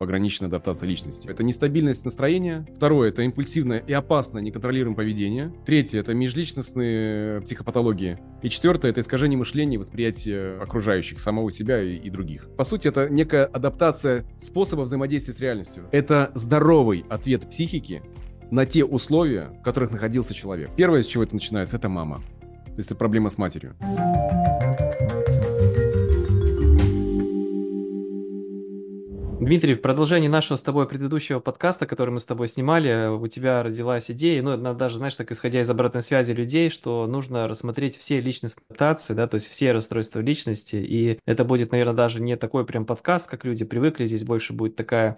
пограничная адаптация личности. Это нестабильность настроения. Второе — это импульсивное и опасное неконтролируемое поведение. Третье — это межличностные психопатологии. И четвертое — это искажение мышления и восприятие окружающих, самого себя и других. По сути, это некая адаптация способа взаимодействия с реальностью. Это здоровый ответ психики на те условия, в которых находился человек. Первое, с чего это начинается, это мама. То есть это проблема с матерью. Дмитрий, в продолжении нашего с тобой предыдущего подкаста, который мы с тобой снимали, у тебя родилась идея, ну, даже, знаешь, так исходя из обратной связи людей, что нужно рассмотреть все личностные адаптации, да, то есть все расстройства личности, и это будет, наверное, даже не такой прям подкаст, как люди привыкли, здесь больше будет такая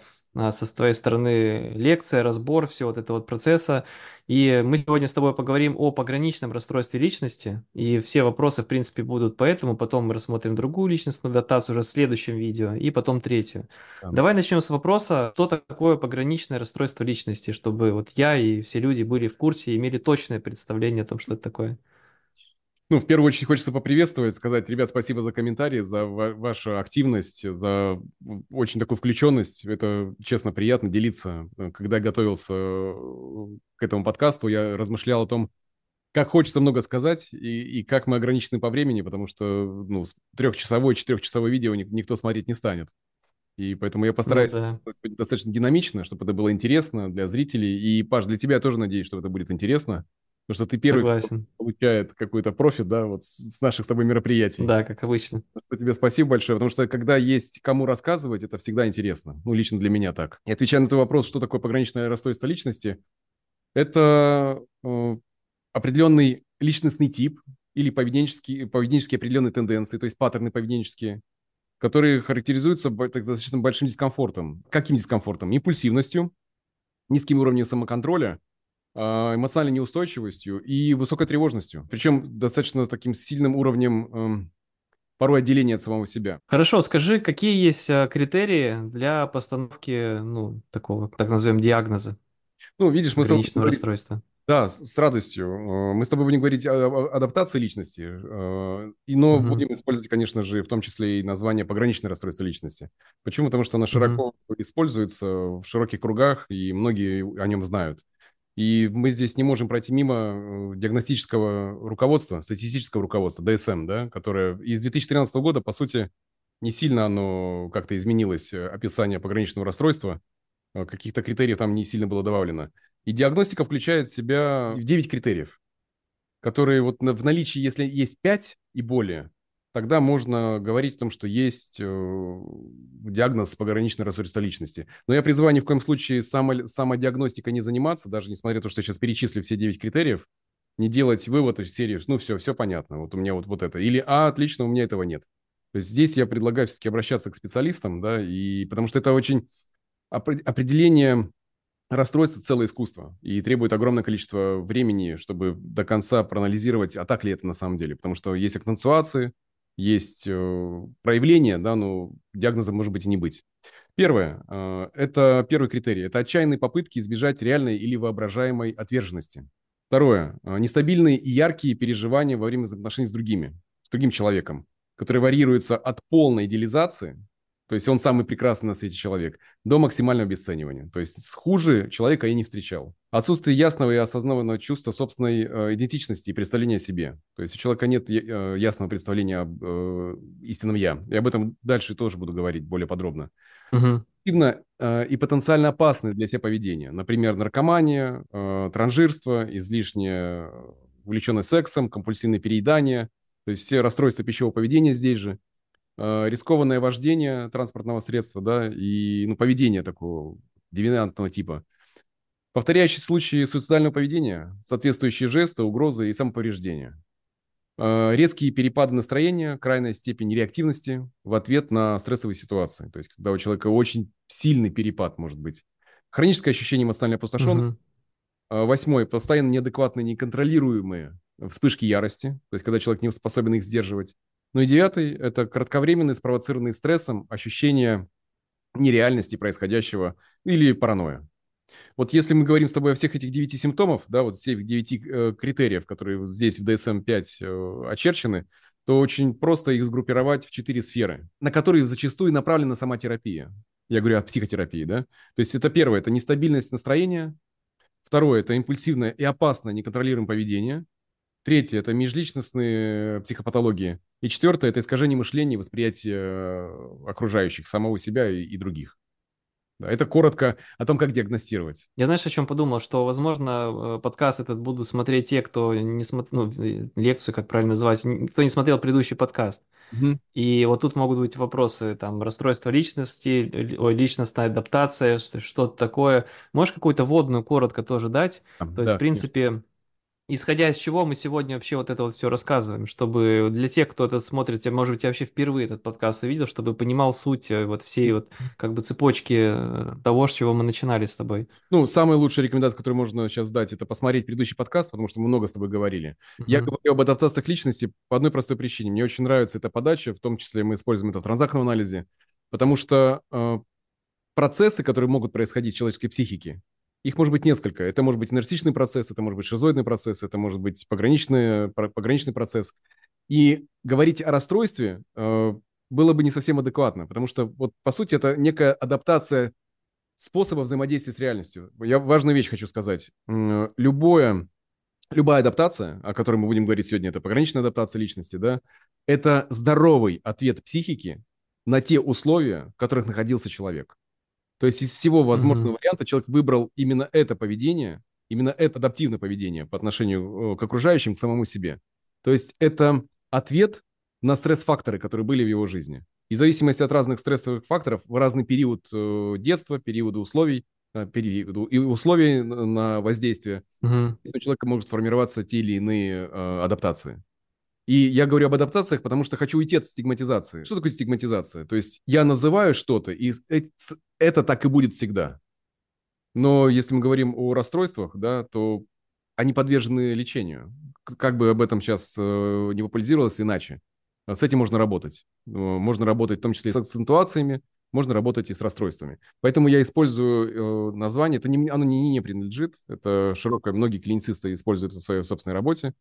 со твоей стороны лекция, разбор всего вот этого вот процесса. И мы сегодня с тобой поговорим о пограничном расстройстве личности, и все вопросы, в принципе, будут по этому. Потом мы рассмотрим другую личностную адаптацию уже в следующем видео, и потом третью. Давай начнем с вопроса, что такое пограничное расстройство личности, чтобы вот я и все люди были в курсе и имели точное представление о том, что это такое. Ну, в первую очередь хочется поприветствовать, сказать, ребят, спасибо за комментарии, за вашу активность, за очень такую включенность. Это, честно, приятно делиться. Когда я готовился к этому подкасту, я размышлял о том, как хочется много сказать и как мы ограничены по времени, потому что ну, трехчасовое, четырехчасовое видео никто смотреть не станет. И поэтому я постараюсь достаточно динамично, чтобы это было интересно для зрителей. И, Паш, для тебя я тоже надеюсь, что это будет интересно. Потому что ты первый получает какой-то профит, да, вот с наших с тобой мероприятий. Да, как обычно. Тебе спасибо большое, потому что когда есть кому рассказывать, это всегда интересно. Ну, лично для меня так. И отвечая на твой вопрос, что такое пограничное расстройство личности, это определенный личностный тип или поведенческие определенные тенденции, то есть паттерны поведенческие, которые характеризуются достаточно большим дискомфортом. Каким дискомфортом? Импульсивностью, низким уровнем самоконтроля, эмоциональной неустойчивостью и высокой тревожностью. Причем достаточно таким сильным уровнем порой отделения от самого себя. Хорошо, скажи, какие есть критерии для постановки, ну, такого, так назовем, диагноза? Ну, видишь, мы с тобой... Пограничного расстройства. Да, с радостью. Мы с тобой будем говорить о адаптации личности, но будем использовать, конечно же, в том числе и название пограничное расстройство личности. Почему? Потому что оно широко используется в широких кругах, и многие о нем знают. И мы здесь не можем пройти мимо диагностического руководства, статистического руководства, DSM, да, которое из 2013 года, по сути, не сильно оно как-то изменилось, описание пограничного расстройства, каких-то критериев там не сильно было добавлено. И диагностика включает в себя 9 критериев, которые вот в наличии, если есть 5 и более, тогда можно говорить о том, что есть диагноз пограничного расстройства личности. Но я призываю ни в коем случае самодиагностикой не заниматься, даже несмотря на то, что я сейчас перечислю все 9 критериев, не делать вывод из серии, ну все понятно, вот у меня вот это. Или, отлично, у меня этого нет. То есть здесь я предлагаю все-таки обращаться к специалистам, да, и потому что это очень определение расстройства целое искусство и требует огромное количество времени, чтобы до конца проанализировать, а так ли это на самом деле. Потому что есть акцентуации, есть проявление, да, но диагноза может быть и не быть. Первое, это первый критерий, это отчаянные попытки избежать реальной или воображаемой отверженности. Второе, нестабильные и яркие переживания во время взаимоотношений с другим человеком, которые варьируются от полной идеализации, то есть он самый прекрасный на свете человек, до максимального обесценивания. То есть хуже человека я не встречал. Отсутствие ясного и осознанного чувства собственной идентичности и представления о себе. То есть у человека нет ясного представления об истинном «я». И об этом дальше тоже буду говорить более подробно. И потенциально опасное для себя поведение. Например, наркомания, транжирство, излишняя увлеченность сексом, компульсивное переедание. То есть все расстройства пищевого поведения здесь же. Рискованное вождение транспортного средства, да, и поведение такого девиантного типа. Повторяющиеся случаи суицидального поведения, соответствующие жесты, угрозы и самоповреждения. Резкие перепады настроения, крайняя степень реактивности в ответ на стрессовые ситуации. То есть, когда у человека очень сильный перепад может быть. Хроническое ощущение эмоциональной опустошенности. Восьмое. Постоянно неадекватные, неконтролируемые вспышки ярости. То есть, когда человек не способен их сдерживать. Ну и девятый – это кратковременные, спровоцированные стрессом, ощущение нереальности происходящего или паранойя. Вот если мы говорим с тобой о всех этих 9 симптомов, да, вот всех 9 критериев, которые здесь в DSM-5 очерчены, то очень просто их сгруппировать в 4 сферы, на которые зачастую направлена сама терапия. Я говорю о психотерапии, да? То есть это первое, это нестабильность настроения. Второе, это импульсивное и опасное неконтролируемое поведение. Третье, это межличностные психопатологии. И четвертое, это искажение мышления и восприятие окружающих, самого себя и других. Да, это коротко о том, как диагностировать. Я, знаешь, о чем подумал, что, возможно, подкаст этот будут смотреть те, кто не смотрел, лекцию, как правильно назвать, кто не смотрел предыдущий подкаст. Угу. И вот тут могут быть вопросы, там, расстройство личности, личностная адаптация, что-то такое. Можешь какую-то вводную коротко тоже дать? То есть, в принципе... Конечно. Исходя из чего мы сегодня вообще вот это вот все рассказываем, чтобы для тех, кто это смотрит, может быть, я вообще впервые этот подкаст увидел, чтобы понимал суть вот всей вот как бы цепочки того, с чего мы начинали с тобой. Ну, самая лучшая рекомендация, которую можно сейчас дать, это посмотреть предыдущий подкаст, потому что мы много с тобой говорили. Я говорил об адаптациях личности по одной простой причине. Мне очень нравится эта подача, в том числе мы используем это в транзактном анализе, потому что процессы, которые могут происходить в человеческой психике, их может быть несколько. Это может быть нарциссичный процесс, это может быть шизоидный процесс, это может быть пограничный процесс. И говорить о расстройстве было бы не совсем адекватно, потому что, вот, по сути, это некая адаптация способа взаимодействия с реальностью. Я важную вещь хочу сказать. Любая адаптация, о которой мы будем говорить сегодня, это пограничная адаптация личности, да, это здоровый ответ психики на те условия, в которых находился человек. То есть из всего возможного варианта человек выбрал именно это поведение, именно это адаптивное поведение по отношению к окружающим, к самому себе. То есть это ответ на стресс-факторы, которые были в его жизни. И в зависимости от разных стрессовых факторов, в разный период детства, периоды условий на воздействие, у человека могут формироваться те или иные адаптации. И я говорю об адаптациях, потому что хочу уйти от стигматизации. Что такое стигматизация? То есть я называю что-то, и это так и будет всегда. Но если мы говорим о расстройствах, да, то они подвержены лечению. Как бы об этом сейчас не популяризировалось, иначе. С этим можно работать. Можно работать в том числе с акцентуациями, можно работать и с расстройствами. Поэтому я использую название. Это оно не принадлежит. Это широкое. Многие клиницисты используют это в своей собственной работе.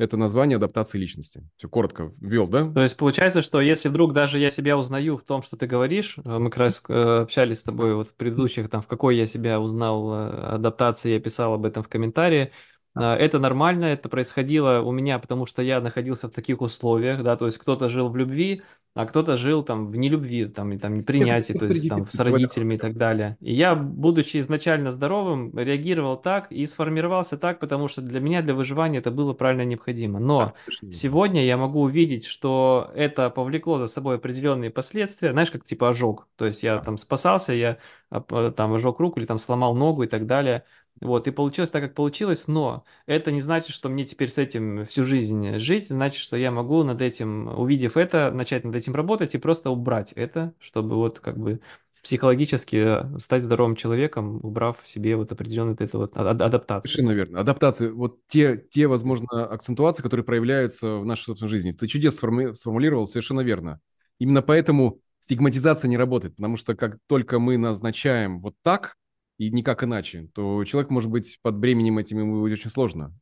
Это название адаптации личности. Все коротко ввел, да? То есть получается, что если вдруг даже я себя узнаю в том, что ты говоришь, мы как раз общались с тобой вот в предыдущих, там, в какой я себя узнал адаптации, я писал об этом в комментарии. Это нормально, это происходило у меня, потому что я находился в таких условиях, да, то есть кто-то жил в любви, а кто-то жил там в нелюбви, там, и там непринятии, то есть там с родителями и так далее. И я, будучи изначально здоровым, реагировал так и сформировался так, потому что для меня, для выживания это было правильно необходимо. Но сегодня я могу увидеть, что это повлекло за собой определенные последствия, знаешь, как типа ожог, то есть я там спасался, я там ожег руку или там сломал ногу и так далее. Вот, и получилось так, как получилось, но это не значит, что мне теперь с этим всю жизнь жить, значит, что я могу над этим, увидев это, начать над этим работать и просто убрать это, чтобы вот как бы психологически стать здоровым человеком, убрав в себе вот определенную эту вот адаптацию. Совершенно верно. Адаптации, вот те, возможно, акцентуации, которые проявляются в нашей собственной жизни. Ты чудесно сформулировал, совершенно верно. Именно поэтому стигматизация не работает, потому что как только мы назначаем вот так, и никак иначе, то человек может быть под бременем этим, ему будет очень сложно.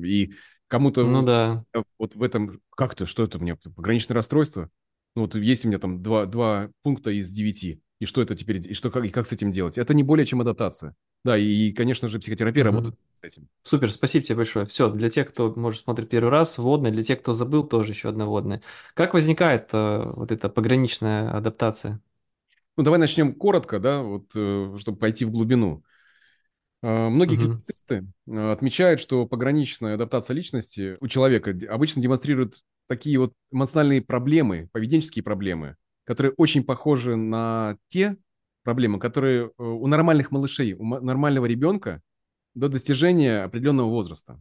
И кому-то... Ну да. Вот в этом... Как-то, что это у меня? Пограничное расстройство? Ну вот есть у меня там два пункта из 9. И что это теперь? И как с этим делать? Это не более чем адаптация. Да, и конечно же, психотерапия работает с этим. Супер, спасибо тебе большое. Все, для тех, кто, может, смотрит первый раз, вводное. Для тех, кто забыл, тоже еще одна вводная. Как возникает вот эта пограничная адаптация? Ну, давай начнем коротко, да, вот, чтобы пойти в глубину. Многие клиницисты отмечают, что пограничная адаптация личности у человека обычно демонстрирует такие вот эмоциональные проблемы, поведенческие проблемы, которые очень похожи на те проблемы, которые у нормальных малышей, у нормального ребенка до достижения определенного возраста.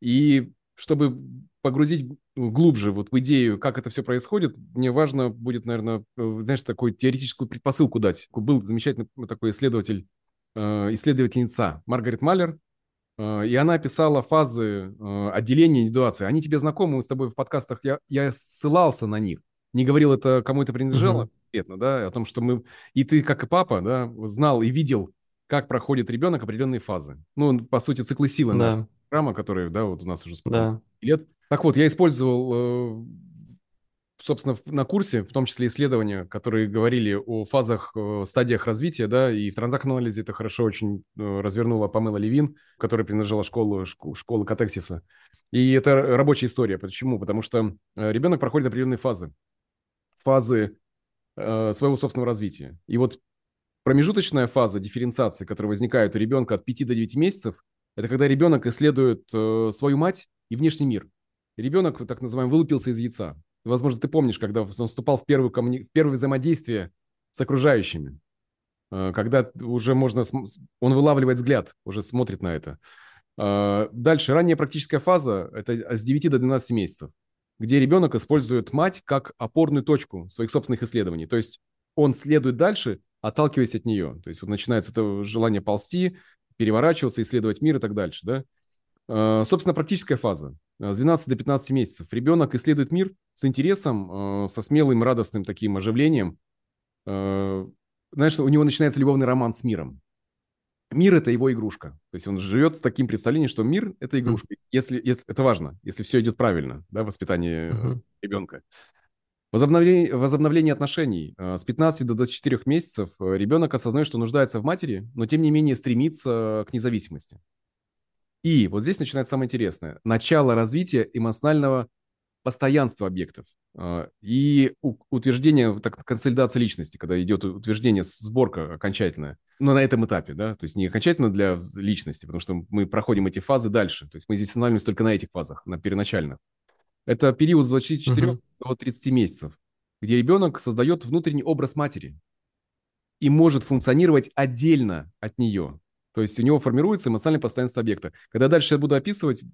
И чтобы погрузить глубже вот в идею, как это все происходит, мне важно будет, наверное, знаешь, такую теоретическую предпосылку дать. Был замечательный такой исследователь, исследовательница Маргарет Маллер, и она писала фазы отделения и индивидуации. Они тебе знакомы, мы с тобой в подкастах, я ссылался на них, не говорил это, кому это принадлежало, конкретно, да, о том, что мы, и ты, как и папа, да, знал и видел, как проходит ребенок определенные фазы. Ну, по сути, циклы силы, да. Программа, которая, да, вот у нас уже 15 лет. Так вот, я использовал собственно, на курсе, в том числе исследования, которые говорили о фазах, стадиях развития, да, и в транзактном анализе это хорошо очень развернула Памела Левин, которая принадлежала школу Катексиса. И это рабочая история. Почему? Потому что ребенок проходит определенные фазы. Фазы своего собственного развития. И вот промежуточная фаза дифференциации, которая возникает у ребенка от 5 до 9 месяцев, это когда ребенок исследует свою мать и внешний мир. Ребенок, так называемый, вылупился из яйца. Возможно, ты помнишь, когда он вступал в первое взаимодействие с окружающими, когда уже можно... Он вылавливает взгляд, уже смотрит на это. Дальше, ранняя практическая фаза – это с 9 до 12 месяцев, где ребенок использует мать как опорную точку своих собственных исследований. То есть он следует дальше, отталкиваясь от нее. То есть вот начинается это желание ползти, переворачиваться, исследовать мир и так дальше, да? Собственно, практическая фаза. С 12 до 15 месяцев ребенок исследует мир с интересом, со смелым, радостным таким оживлением. Знаешь, у него начинается любовный роман с миром. Мир – это его игрушка. То есть он живет с таким представлением, что мир – это игрушка. Если это важно, если все идет правильно, да, воспитание ребенка. Возобновление отношений. С 15 до 24 месяцев ребенок осознает, что нуждается в матери, но тем не менее стремится к независимости. И вот здесь начинается самое интересное. Начало развития эмоционального постоянства объектов и утверждение, так, консолидация личности, когда идет утверждение, сборка окончательная. Но на этом этапе, да, то есть не окончательно для личности, потому что мы проходим эти фазы дальше. То есть мы здесь останавливаемся только на этих фазах, на первоначальных. Это период с 24 до 30 месяцев, где ребенок создает внутренний образ матери и может функционировать отдельно от нее. То есть у него формируется эмоциональное постоянство объекта. Когда дальше я буду описывать, ты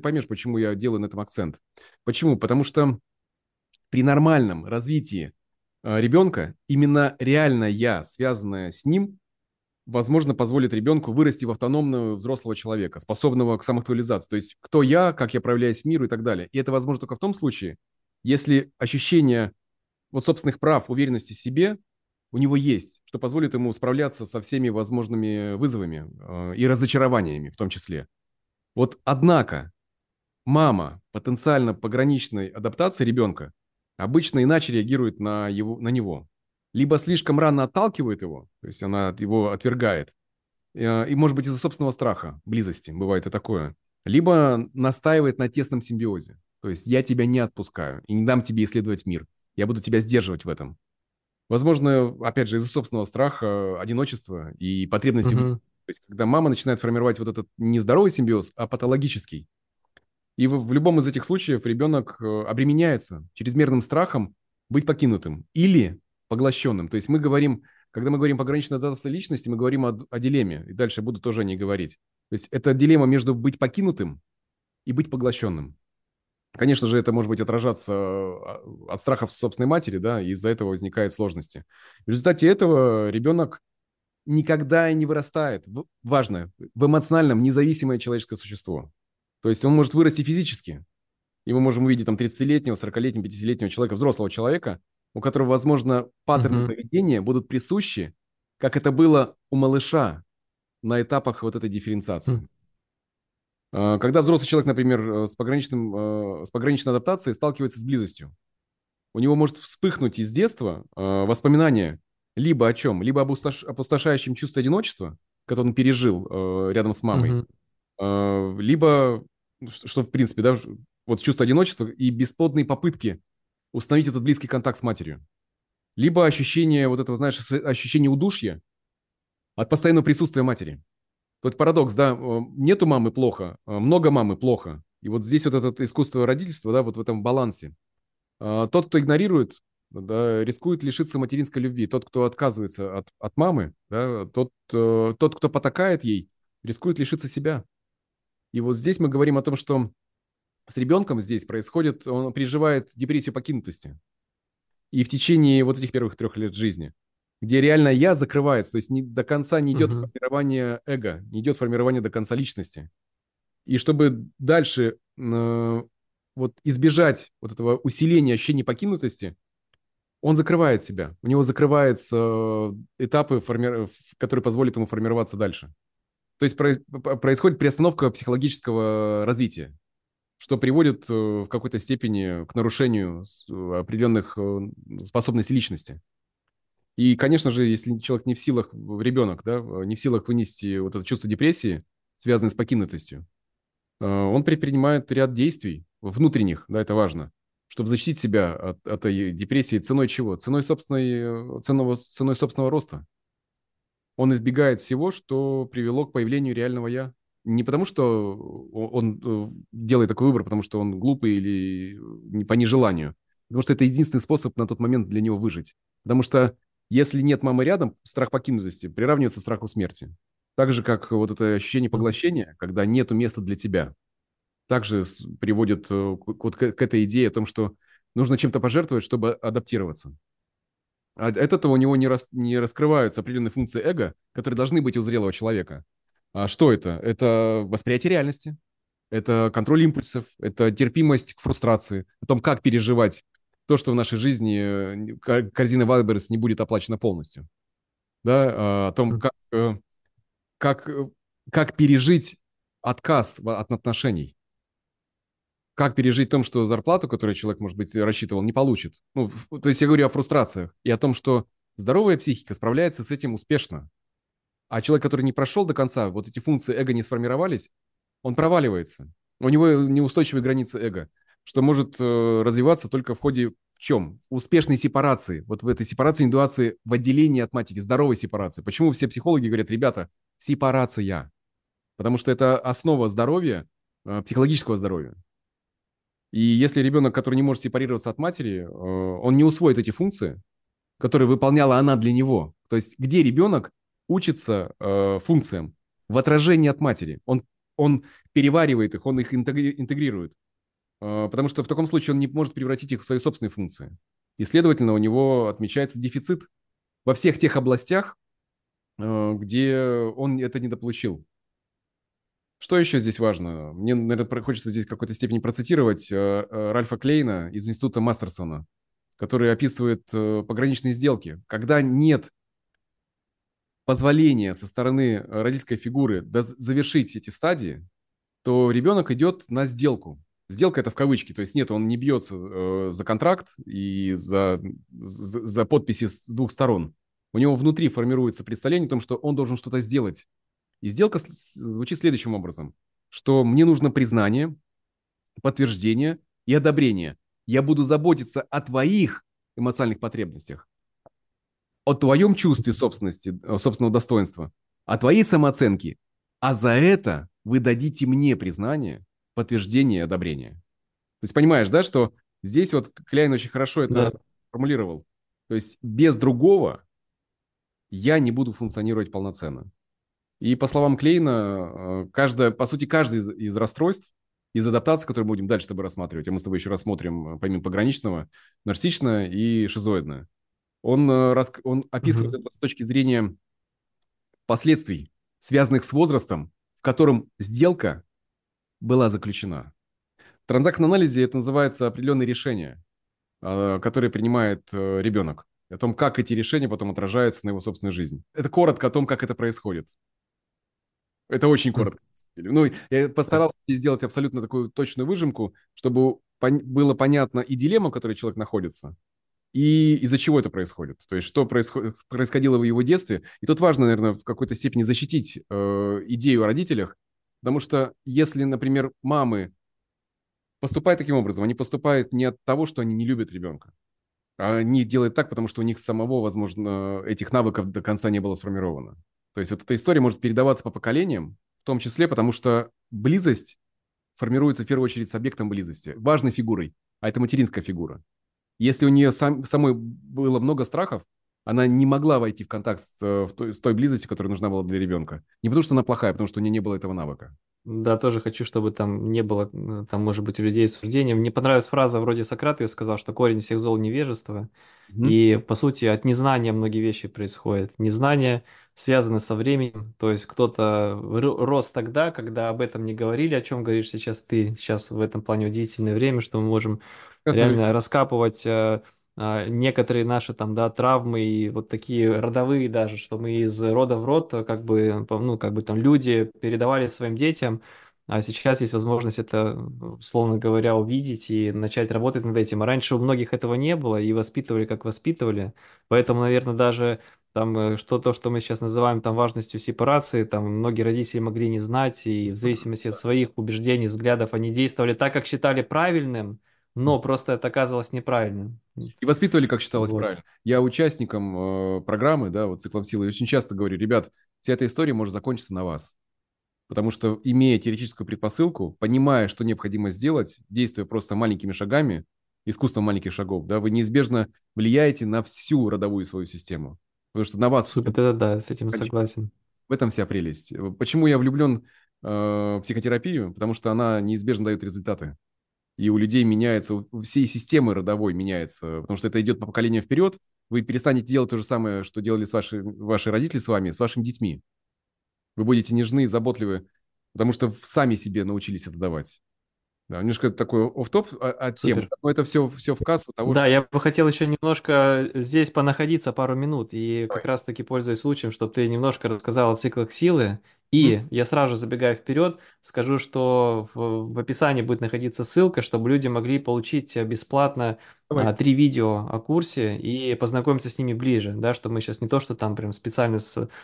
поймешь, почему я делаю на этом акцент. Почему? Потому что при нормальном развитии ребенка именно реальное «я», связанное с ним, возможно, позволит ребенку вырасти в автономного взрослого человека, способного к самоактуализации. То есть кто я, как я проявляюсь в миру и так далее. И это возможно только в том случае, если ощущение вот собственных прав, уверенности в себе у него есть, что позволит ему справляться со всеми возможными вызовами и разочарованиями в том числе. Вот однако мама потенциально пограничной адаптации ребенка обычно иначе реагирует на него. Либо слишком рано отталкивает его, то есть она его отвергает, и, может быть, из-за собственного страха, близости, бывает и такое. Либо настаивает на тесном симбиозе, то есть я тебя не отпускаю и не дам тебе исследовать мир, я буду тебя сдерживать в этом. Возможно, опять же, из-за собственного страха, одиночества и потребности. То есть, когда мама начинает формировать вот этот не здоровый симбиоз, а патологический. И в любом из этих случаев ребенок обременяется чрезмерным страхом быть покинутым или поглощенным. То есть, мы говорим, когда мы говорим о пограничной адаптации личности, мы говорим о дилемме. И дальше буду тоже о ней говорить. То есть, это дилемма между быть покинутым и быть поглощенным. Конечно же, это может быть отражаться от страхов собственной матери, да, и из-за этого возникают сложности. В результате этого ребенок никогда и не вырастает, важно, в эмоциональном независимое человеческое существо. То есть он может вырасти физически, и мы можем увидеть там 30-летнего, 40-летнего, 50-летнего человека, взрослого человека, у которого, возможно, паттерны поведения будут присущи, как это было у малыша на этапах вот этой дифференциации. Когда взрослый человек, например, с пограничной адаптацией сталкивается с близостью, у него может вспыхнуть из детства воспоминания либо о чем, либо об опустошающем чувстве одиночества, которое он пережил рядом с мамой, либо, что в принципе, да, вот чувство одиночества и бесплодные попытки установить этот близкий контакт с матерью, либо ощущение вот этого, знаешь, ощущение удушья от постоянного присутствия матери. Тот парадокс, да, нету мамы – плохо, много мамы – плохо. И вот здесь вот это искусство родительства, да, вот в этом балансе. Тот, кто игнорирует, да, рискует лишиться материнской любви. Тот, кто отказывается от мамы, да, тот, кто потакает ей, рискует лишиться себя. И вот здесь мы говорим о том, что с ребенком здесь происходит, он переживает депрессию покинутости. И в течение вот этих первых 3 лет жизни, где реально «я» закрывается, то есть до конца не идет формирование эго, не идет формирование до конца личности. И чтобы дальше вот избежать вот этого усиления ощущения покинутости, он закрывает себя, у него закрываются этапы, которые позволят ему формироваться дальше. То есть происходит приостановка психологического развития. что приводит в какой-то степени к нарушению определенных способностей личности. И, конечно же, если человек не в силах, ребенок, да, не в силах вынести вот это чувство депрессии, связанное с покинутостью, он предпринимает ряд действий внутренних, да, это важно, чтобы защитить себя от этой депрессии ценой чего? Ценой собственного роста. Он избегает всего, что привело к появлению реального «я». Не потому, что он делает такой выбор, потому что он глупый или по нежеланию. Потому что это единственный способ на тот момент для него выжить. Потому что если нет мамы рядом, страх покинутости приравнивается к страху смерти. Так же, как вот это ощущение поглощения, когда нету места для тебя, также приводит вот к этой идее о том, что нужно чем-то пожертвовать, чтобы адаптироваться. От этого у него не раскрываются определенные функции эго, которые должны быть у зрелого человека. А что это? Это восприятие реальности, это контроль импульсов, это терпимость к фрустрации, о том, как переживать то, что в нашей жизни корзина Вайлдберрис не будет оплачена полностью. Да? О том, как пережить отказ от отношений. Как пережить то, что зарплату, которую человек, может быть, рассчитывал, не получит. Ну, то есть я говорю о фрустрациях и о том, что здоровая психика справляется с этим успешно. А человек, который не прошел до конца, вот эти функции эго не сформировались, он проваливается. У него неустойчивые границы эго, что может развиваться только в ходе в чем? Успешной сепарации. Вот в этой сепарации, индуации, в отделении от матери, здоровой сепарации. Почему все психологи говорят, ребята, сепарация? Потому что это основа здоровья, психологического здоровья. И если ребенок, который не может сепарироваться от матери, он не усвоит эти функции, которые выполняла она для него. То есть где ребенок учится функциям? В отражении от матери. Он переваривает их, он их интегрирует. Потому что в таком случае он не может превратить их в свои собственные функции. И, следовательно, у него отмечается дефицит во всех тех областях, где он это недополучил. Что еще здесь важно? Мне, наверное, хочется здесь в какой-то степени процитировать Ральфа Клейна из Института Мастерсона, который описывает пограничные сделки. Когда нет позволения со стороны родительской фигуры завершить эти стадии, то ребенок идет на сделку. Сделка – это в кавычки, то есть нет, он не бьется за контракт и за подписи с двух сторон. У него внутри формируется представление о том, что он должен что-то сделать. И сделка звучит следующим образом, что мне нужно признание, подтверждение и одобрение. Я буду заботиться о твоих эмоциональных потребностях, о твоем чувстве собственности, собственного достоинства, о твоей самооценке. А за это вы дадите мне признание, подтверждение и одобрение. То есть понимаешь, да, что здесь вот Кляйн очень хорошо это формулировал. То есть без другого я не буду функционировать полноценно. И по словам Клейна, каждое из расстройств, из адаптаций, которые мы будем дальше с тобой рассматривать, а мы с тобой еще рассмотрим, помимо пограничного, нарциссичное и шизоидное, он описывает это с точки зрения последствий, связанных с возрастом, в котором сделка была заключена. В транзактном анализе это называется определенные решения, которые принимает ребенок, о том, как эти решения потом отражаются на его собственной жизни. Это коротко о том, как это происходит. Это очень коротко. Ну, я постарался сделать абсолютно такую точную выжимку, чтобы было понятно и дилемма, в которой человек находится, и из-за чего это происходит. То есть что происходило в его детстве. И тут важно, наверное, в какой-то степени защитить идею о родителях, потому что если, например, мамы поступают таким образом, они поступают не от того, что они не любят ребенка. Они делают так, потому что у них самого, возможно, этих навыков до конца не было сформировано. То есть вот эта история может передаваться по поколениям, в том числе потому, что близость формируется в первую очередь с объектом близости, важной фигурой, а это материнская фигура. Если у нее самой было много страхов, она не могла войти в контакт с той близостью, которая нужна была для ребенка. Не потому, что она плохая, а потому, что у нее не было этого навыка. Да, тоже хочу, чтобы там не было, там, может быть, у людей суждения. Мне понравилась фраза, вроде Сократ ее сказал, что корень всех зол невежество. И, по сути, от незнания многие вещи происходят. Незнание связано со временем. То есть кто-то рос тогда, когда об этом не говорили, о чем говоришь сейчас ты. Сейчас в этом плане удивительное время, что мы можем реально раскапывать некоторые наши там, да, травмы и вот такие родовые даже, что мы из рода в род, как бы, ну, как бы там люди передавали своим детям, А сейчас есть возможность это, условно говоря, увидеть и начать работать над этим. А раньше у многих этого не было, и воспитывали, как воспитывали. Поэтому, наверное, даже там, что мы сейчас называем там, важностью сепарации, там многие родители могли не знать, и в зависимости от своих убеждений, взглядов, они действовали так, как считали правильным, но просто это оказалось неправильным. И воспитывали, как считалось правильно. Я участником программы, да, вот «Циклом силы», очень часто говорю: ребят, вся эта история может закончиться на вас. Потому что, имея теоретическую предпосылку, понимая, что необходимо сделать, действуя просто маленькими шагами, искусством маленьких шагов, да, вы неизбежно влияете на всю родовую свою систему. Потому что на вас... Это, да, с этим согласен. В этом вся прелесть. Почему я влюблен в психотерапию? Потому что она неизбежно дает результаты. И у людей меняется, у всей системы родовой меняется. Потому что это идет по поколению вперед. Вы перестанете делать то же самое, что делали ваши родители с вами, с вашими детьми. Вы будете нежны, заботливы, потому что сами себе научились это давать. Да, немножко такой офф-топ от темы, но это все в кассу того, да, что... я бы хотел еще немножко здесь понаходиться пару минут, и как раз-таки, пользуясь случаем, чтобы ты немножко рассказал о циклах силы. И я сразу же забегая вперед, скажу, что в описании будет находиться ссылка, чтобы люди могли получить бесплатно 3 видео о курсе и познакомиться с ними ближе, да, что мы сейчас не то, что там прям специально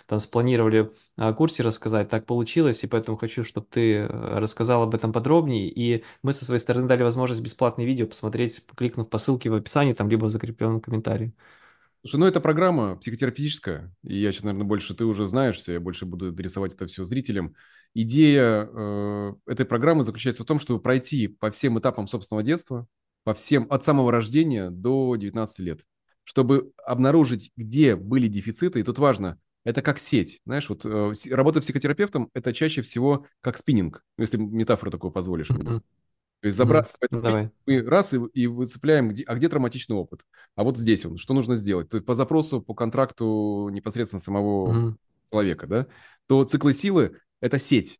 там спланировали о курсе рассказать, так получилось, и поэтому хочу, чтобы ты рассказал об этом подробнее, и мы со своей стороны дали возможность бесплатное видео посмотреть, кликнув по ссылке в описании, там, либо в закрепленном комментарии. Слушай, ну это программа психотерапевтическая, и я сейчас, наверное, больше, ты уже знаешь все, я больше буду дорисовать это все зрителям. Идея этой программы заключается в том, чтобы пройти по всем этапам собственного детства, по всем, от самого рождения до 19 лет, чтобы обнаружить, где были дефициты, и тут важно, это как сеть, знаешь, вот работа психотерапевтом – это чаще всего как спиннинг, если метафору такую позволишь. То есть забраться в этот спиннинг, раз и выцепляем, где травматичный опыт. А вот здесь он, что нужно сделать? То есть по запросу, по контракту непосредственно самого человека, да? То циклы силы – это сеть.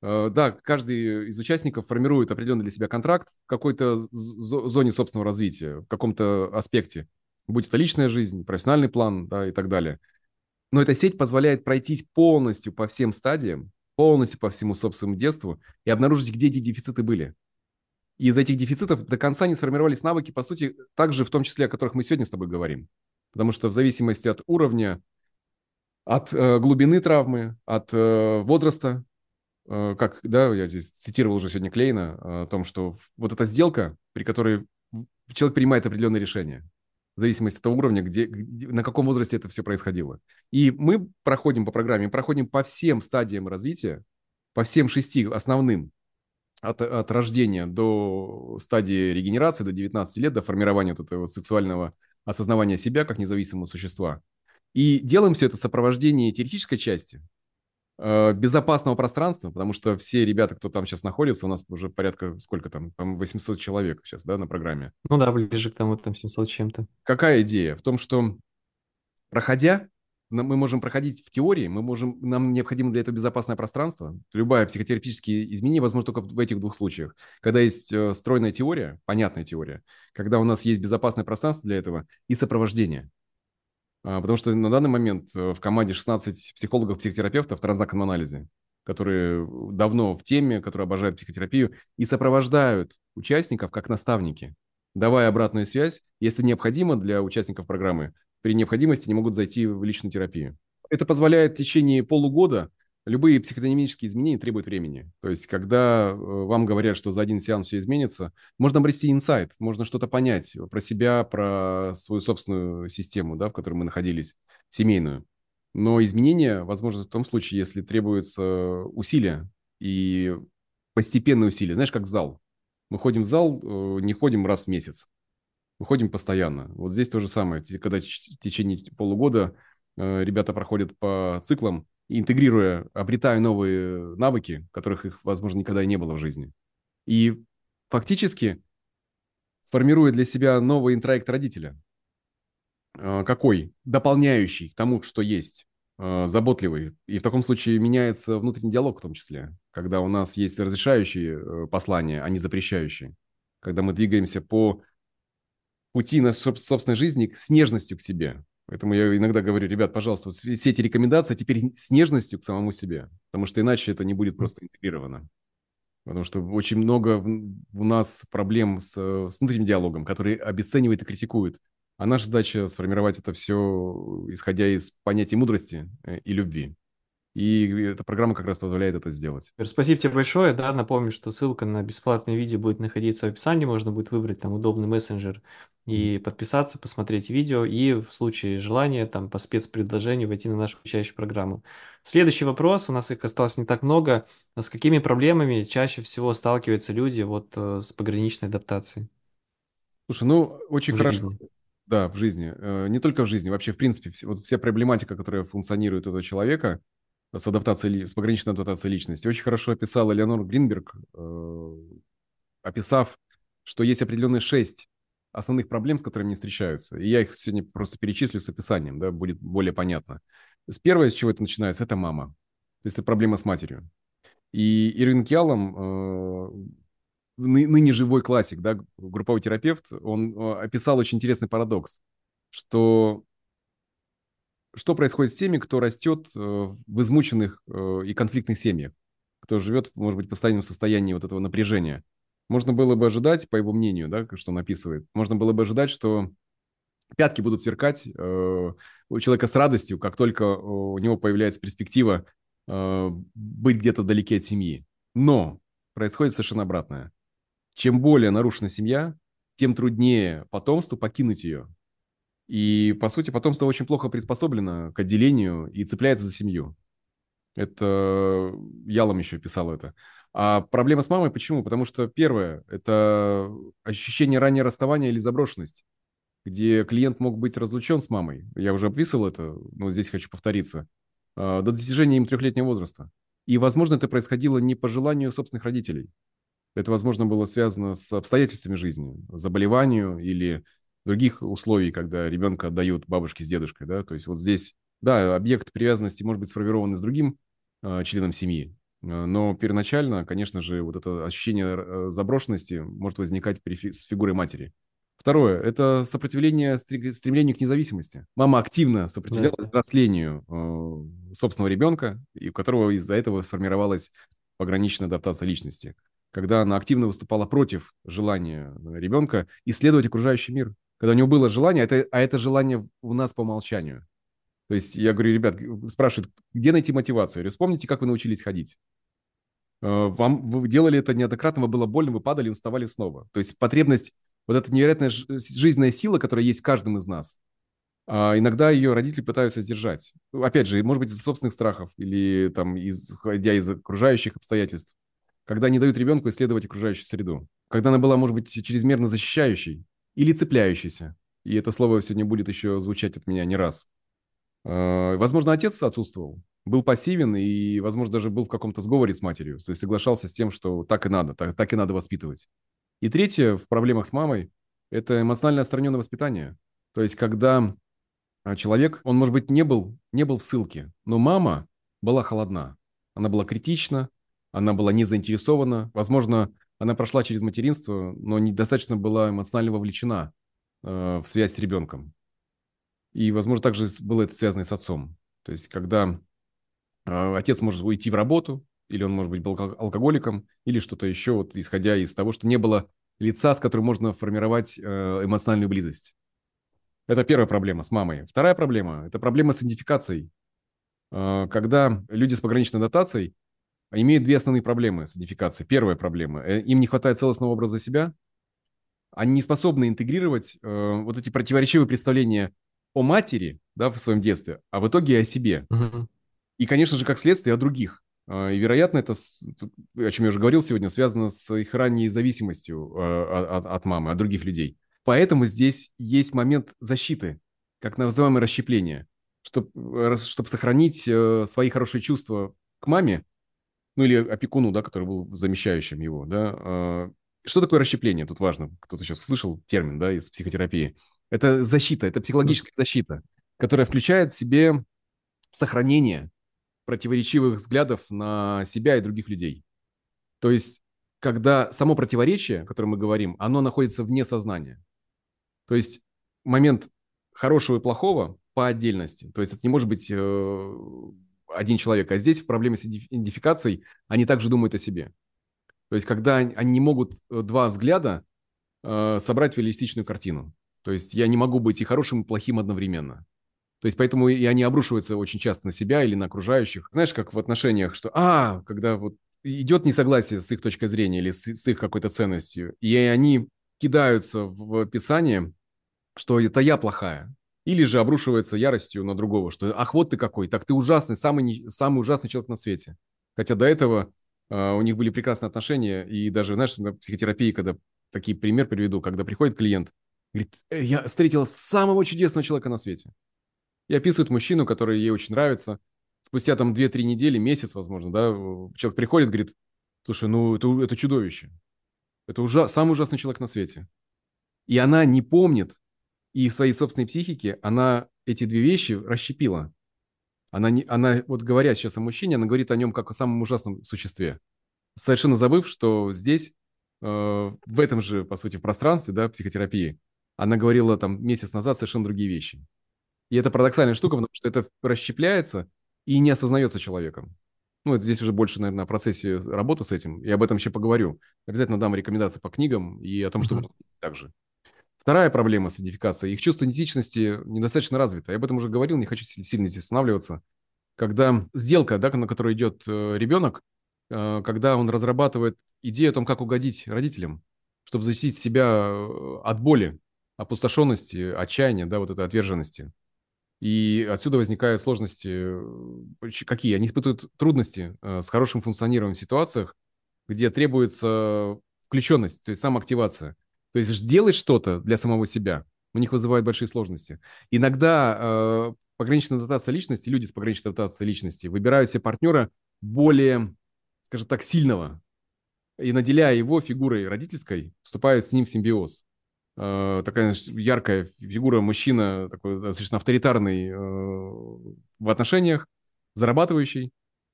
Да, каждый из участников формирует определенный для себя контракт в какой-то зоне собственного развития, в каком-то аспекте. Будь это личная жизнь, профессиональный план, да, и так далее. Но эта сеть позволяет пройтись полностью по всем стадиям, полностью по всему собственному детству и обнаружить, где эти дефициты были. И из этих дефицитов до конца не сформировались навыки, по сути, также в том числе, о которых мы сегодня с тобой говорим. Потому что в зависимости от уровня, от глубины травмы, от возраста, как, да, я здесь цитировал уже сегодня Клейна, о том, что вот эта сделка, при которой человек принимает определенные решения, в зависимости от того уровня, на каком возрасте это все происходило. И мы проходим по программе, проходим по всем стадиям развития, по всем 6 основным, от рождения до стадии регенерации, до 19 лет, до формирования вот этого сексуального осознавания себя как независимого существа. И делаем все это в сопровождении теоретической части, безопасного пространства, потому что все ребята, кто там сейчас находится, у нас уже порядка, сколько там 800 человек сейчас, да, на программе. Ну да, ближе к тому, там 700 чем-то. Какая идея? В том, что проходя, мы можем проходить в теории, нам необходимо для этого безопасное пространство. Любое психотерапевтические изменения возможно только в этих 2 случаях. Когда есть стройная теория, понятная теория, когда у нас есть безопасное пространство для этого и сопровождение. Потому что на данный момент в команде 16 психологов-психотерапевтов в транзакционном анализе, которые давно в теме, которые обожают психотерапию и сопровождают участников как наставники, давая обратную связь, если необходимо для участников программы, при необходимости не могут зайти в личную терапию. Это позволяет в течение полугода, любые психодинамические изменения требуют времени. То есть, когда вам говорят, что за один сеанс все изменится, можно обрести инсайт, можно что-то понять про себя, про свою собственную систему, да, в которой мы находились, семейную. Но изменения возможны в том случае, если требуется усилия и постепенные усилия. Знаешь, как в зал. Мы ходим в зал, не ходим раз в месяц. Выходим постоянно. Вот здесь то же самое. Когда в течение полугода ребята проходят по циклам, интегрируя, обретая новые навыки, которых их, возможно, никогда и не было в жизни. И фактически формируя для себя новый интроект родителя. Какой? Дополняющий к тому, что есть. Заботливый. И в таком случае меняется внутренний диалог в том числе. Когда у нас есть разрешающие послания, а не запрещающие. Когда мы двигаемся по... пути на собственной жизни с нежностью к себе. Поэтому я иногда говорю: ребят, пожалуйста, вот все эти рекомендации теперь с нежностью к самому себе, потому что иначе это не будет просто интегрировано. Потому что очень много у нас проблем с внутренним диалогом, который обесценивает и критикует. А наша задача сформировать это все, исходя из понятий мудрости и любви. И эта программа как раз позволяет это сделать. Спасибо тебе большое. Да, напомню, что ссылка на бесплатное видео будет находиться в описании. Можно будет выбрать там удобный мессенджер и подписаться, посмотреть видео. И в случае желания там по спецпредложению войти на нашу обучающую программу. Следующий вопрос. У нас их осталось не так много. С какими проблемами чаще всего сталкиваются люди вот с пограничной адаптацией? Слушай, ну очень в хорошо. Жизни. Да, в жизни. Не только в жизни. Вообще, в принципе, вся проблематика, которая функционирует у этого человека, с адаптацией, с пограничной адаптацией личности. Очень хорошо описала Элеонор Гринберг, описав, что есть определенные 6 основных проблем, с которыми они встречаются. И я их сегодня просто перечислю с описанием, да, будет более понятно. Первое, с чего это начинается, это мама. То есть это проблема с матерью. И Ирвин Киаллэм, ныне живой классик, да, групповой терапевт, он описал очень интересный парадокс, что происходит с теми, кто растет в измученных и конфликтных семьях, кто живет, может быть, в постоянном состоянии вот этого напряжения. Можно было бы ожидать, по его мнению, да, что он описывает, можно было бы ожидать, что пятки будут сверкать у человека с радостью, как только у него появляется перспектива быть где-то вдалеке от семьи. Но происходит совершенно обратное. Чем более нарушена семья, тем труднее потомству покинуть ее. И, по сути, потомство очень плохо приспособлено к отделению и цепляется за семью. Это Ялом еще писал это. А проблема с мамой почему? Потому что первое – это ощущение раннего расставания или заброшенность, где клиент мог быть разлучен с мамой. Я уже описывал это, но здесь хочу повториться. До достижения им 3-летнего возраста. И, возможно, это происходило не по желанию собственных родителей. Это, возможно, было связано с обстоятельствами жизни, заболеванию или других условий, когда ребенка отдают бабушке с дедушкой, да, то есть вот здесь, да, объект привязанности может быть сформирован с другим членом семьи, но первоначально, конечно же, вот это ощущение заброшенности может возникать с фигурой матери. Второе – это сопротивление стремлению к независимости. Мама активно сопротивлялась взрослению собственного ребенка, и у которого из-за этого сформировалась пограничная адаптация личности, когда она активно выступала против желания ребенка исследовать окружающий мир. Когда у него было желание, это желание у нас по умолчанию. То есть я говорю, ребят, спрашивают, где найти мотивацию? Я говорю, вспомните, как вы научились ходить. Вы делали это неоднократно, вам было больно, вы падали, но вставали снова. То есть потребность, вот эта невероятная жизненная сила, которая есть в каждом из нас, иногда ее родители пытаются сдержать. Опять же, может быть, из-за собственных страхов или там, исходя из окружающих обстоятельств. Когда не дают ребенку исследовать окружающую среду. Когда она была, может быть, чрезмерно защищающей. Или цепляющийся. И это слово сегодня будет еще звучать от меня не раз. Возможно, отец отсутствовал, был пассивен и, возможно, даже был в каком-то сговоре с матерью. То есть соглашался с тем, что так и надо, так и надо воспитывать. И третье в проблемах с мамой – это эмоционально отстраненное воспитание. То есть когда человек, он, может быть, не был в ссылке, но мама была холодна. Она была критична, она была не заинтересована, возможно, она прошла через материнство, но недостаточно была эмоционально вовлечена в связь с ребенком. И, возможно, также было это связано и с отцом. То есть, когда отец может уйти в работу, или он, может быть, был алкоголиком, или что-то еще, вот, исходя из того, что не было лица, с которым можно формировать эмоциональную близость. Это первая проблема с мамой. Вторая проблема – это проблема с идентификацией. Когда люди с пограничной адаптацией имеют две основные проблемы с идентификацией. Первая проблема. Им не хватает целостного образа себя. Они не способны интегрировать вот эти противоречивые представления о матери, да, в своем детстве, а в итоге и о себе. Угу. И, конечно же, как следствие, о других. И, вероятно, это, о чем я уже говорил сегодня, связано с их ранней зависимостью от мамы, от других людей. Поэтому здесь есть момент защиты, как называемое расщепление. Чтобы сохранить свои хорошие чувства к маме, ну или опекуну, да, который был замещающим его, да. Что такое расщепление? Тут важно, кто-то сейчас слышал термин, да, из психотерапии. Это защита, это психологическая защита, которая включает в себе сохранение противоречивых взглядов на себя и других людей. То есть, когда само противоречие, о котором мы говорим, оно находится вне сознания. То есть, момент хорошего и плохого по отдельности. То есть, это не может быть один человек, а здесь в проблеме с идентификацией они также думают о себе. То есть, когда они не могут два взгляда собрать в реалистичную картину. То есть, я не могу быть и хорошим, и плохим одновременно. То есть, поэтому и они обрушиваются очень часто на себя или на окружающих. Знаешь, как в отношениях, что когда вот идет несогласие с их точкой зрения или с их какой-то ценностью, и они кидаются в писание, что это я плохая. Или же обрушивается яростью на другого, что «ах, вот ты какой, так ты ужасный, самый ужасный человек на свете». Хотя до этого у них были прекрасные отношения, и даже, знаешь, на психотерапии, когда такой пример приведу, когда приходит клиент, говорит, я встретила самого чудесного человека на свете. И описывает мужчину, который ей очень нравится. Спустя там 2-3 недели, месяц, возможно, да, человек приходит, говорит, слушай, это чудовище. Это самый ужасный человек на свете. И она не помнит, и в своей собственной психике она эти две вещи расщепила. Она вот говоря сейчас о мужчине, она говорит о нем как о самом ужасном существе, совершенно забыв, что здесь, в этом же, по сути, пространстве, да, психотерапии, она говорила там месяц назад совершенно другие вещи. И это парадоксальная штука, потому что это расщепляется и не осознается человеком. Это здесь уже больше, наверное, о процессе работы с этим, и об этом еще поговорю. Обязательно дам рекомендации по книгам и о том, что можно также. Вторая проблема с идентификацией. Их чувство идентичности недостаточно развито. Я об этом уже говорил, не хочу сильно здесь останавливаться. Когда сделка, да, на которую идет ребенок, когда он разрабатывает идею о том, как угодить родителям, чтобы защитить себя от боли, опустошенности, отчаяния, да, вот этой отверженности. И отсюда возникают сложности. Какие? Они испытывают трудности с хорошим функционированием в ситуациях, где требуется включенность, то есть самоактивация. То есть делать что-то для самого себя у них вызывает большие сложности. Иногда пограничная дотация личности, люди с пограничной дотацией личности выбирают себе партнера более, скажем так, сильного. И наделяя его фигурой родительской, вступают с ним в симбиоз. Такая яркая фигура мужчина, такой достаточно авторитарный в отношениях, зарабатывающий.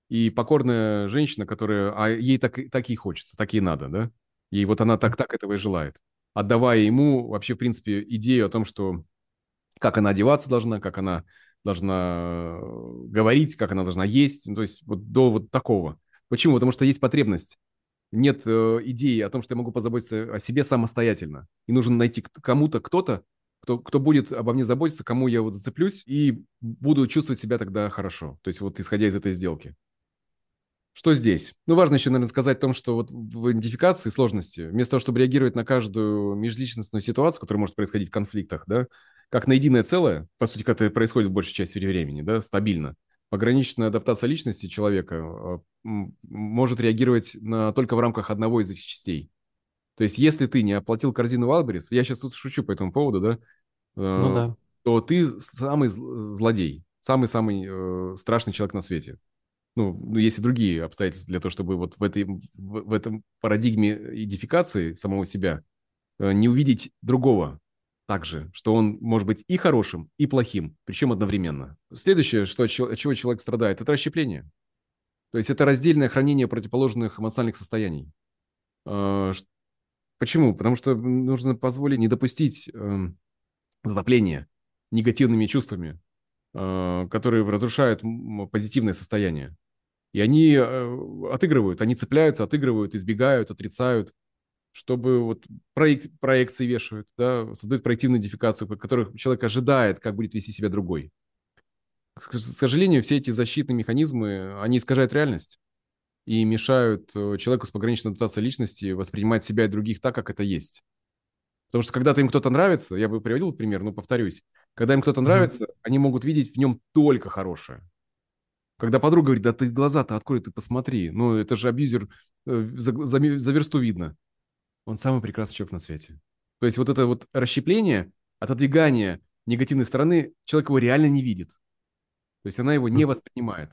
И покорная женщина, которая... А ей так и хочется, так и надо, да? И вот она так этого и желает, отдавая ему вообще, в принципе, идею о том, что как она одеваться должна, как она должна говорить, как она должна есть, то есть вот до вот такого. Почему? Потому что есть потребность. Нет идеи о том, что я могу позаботиться о себе самостоятельно. И нужно найти кому-то, кто будет обо мне заботиться, кому я вот зацеплюсь и буду чувствовать себя тогда хорошо. То есть вот исходя из этой сделки. Что здесь? Важно еще, наверное, сказать о том, что вот в идентификации сложности, вместо того, чтобы реагировать на каждую межличностную ситуацию, которая может происходить в конфликтах, да, как на единое целое, по сути, как это происходит в большей части времени, да, стабильно, пограничная адаптация личности человека может реагировать только в рамках одного из этих частей. То есть, если ты не оплатил корзину Валберис, я сейчас тут шучу по этому поводу, да, то ты самый злодей, самый-самый страшный человек на свете. Есть и другие обстоятельства для того, чтобы вот в этом парадигме идентификации самого себя не увидеть другого также, что он может быть и хорошим, и плохим, причем одновременно. Следующее, от чего человек страдает, это расщепление. То есть это раздельное хранение противоположных эмоциональных состояний. Почему? Потому что нужно позволить не допустить затопления негативными чувствами, которые разрушают позитивное состояние. И они отыгрывают, они цепляются, отыгрывают, избегают, отрицают, чтобы вот проекции вешают, да, создают проективную идентификацию, по которой человек ожидает, как будет вести себя другой. К сожалению, все эти защитные механизмы, они искажают реальность и мешают человеку с пограничной дотацией личности воспринимать себя и других так, как это есть. Потому что когда-то им кто-то нравится, я бы приводил пример, но повторюсь, когда им кто-то нравится, они могут видеть в нем только хорошее. Когда подруга говорит, да ты глаза-то открой, ты посмотри, это же абьюзер, за версту видно. Он самый прекрасный человек на свете. То есть вот это вот расщепление, отодвигание негативной стороны, человек его реально не видит. То есть она его не воспринимает.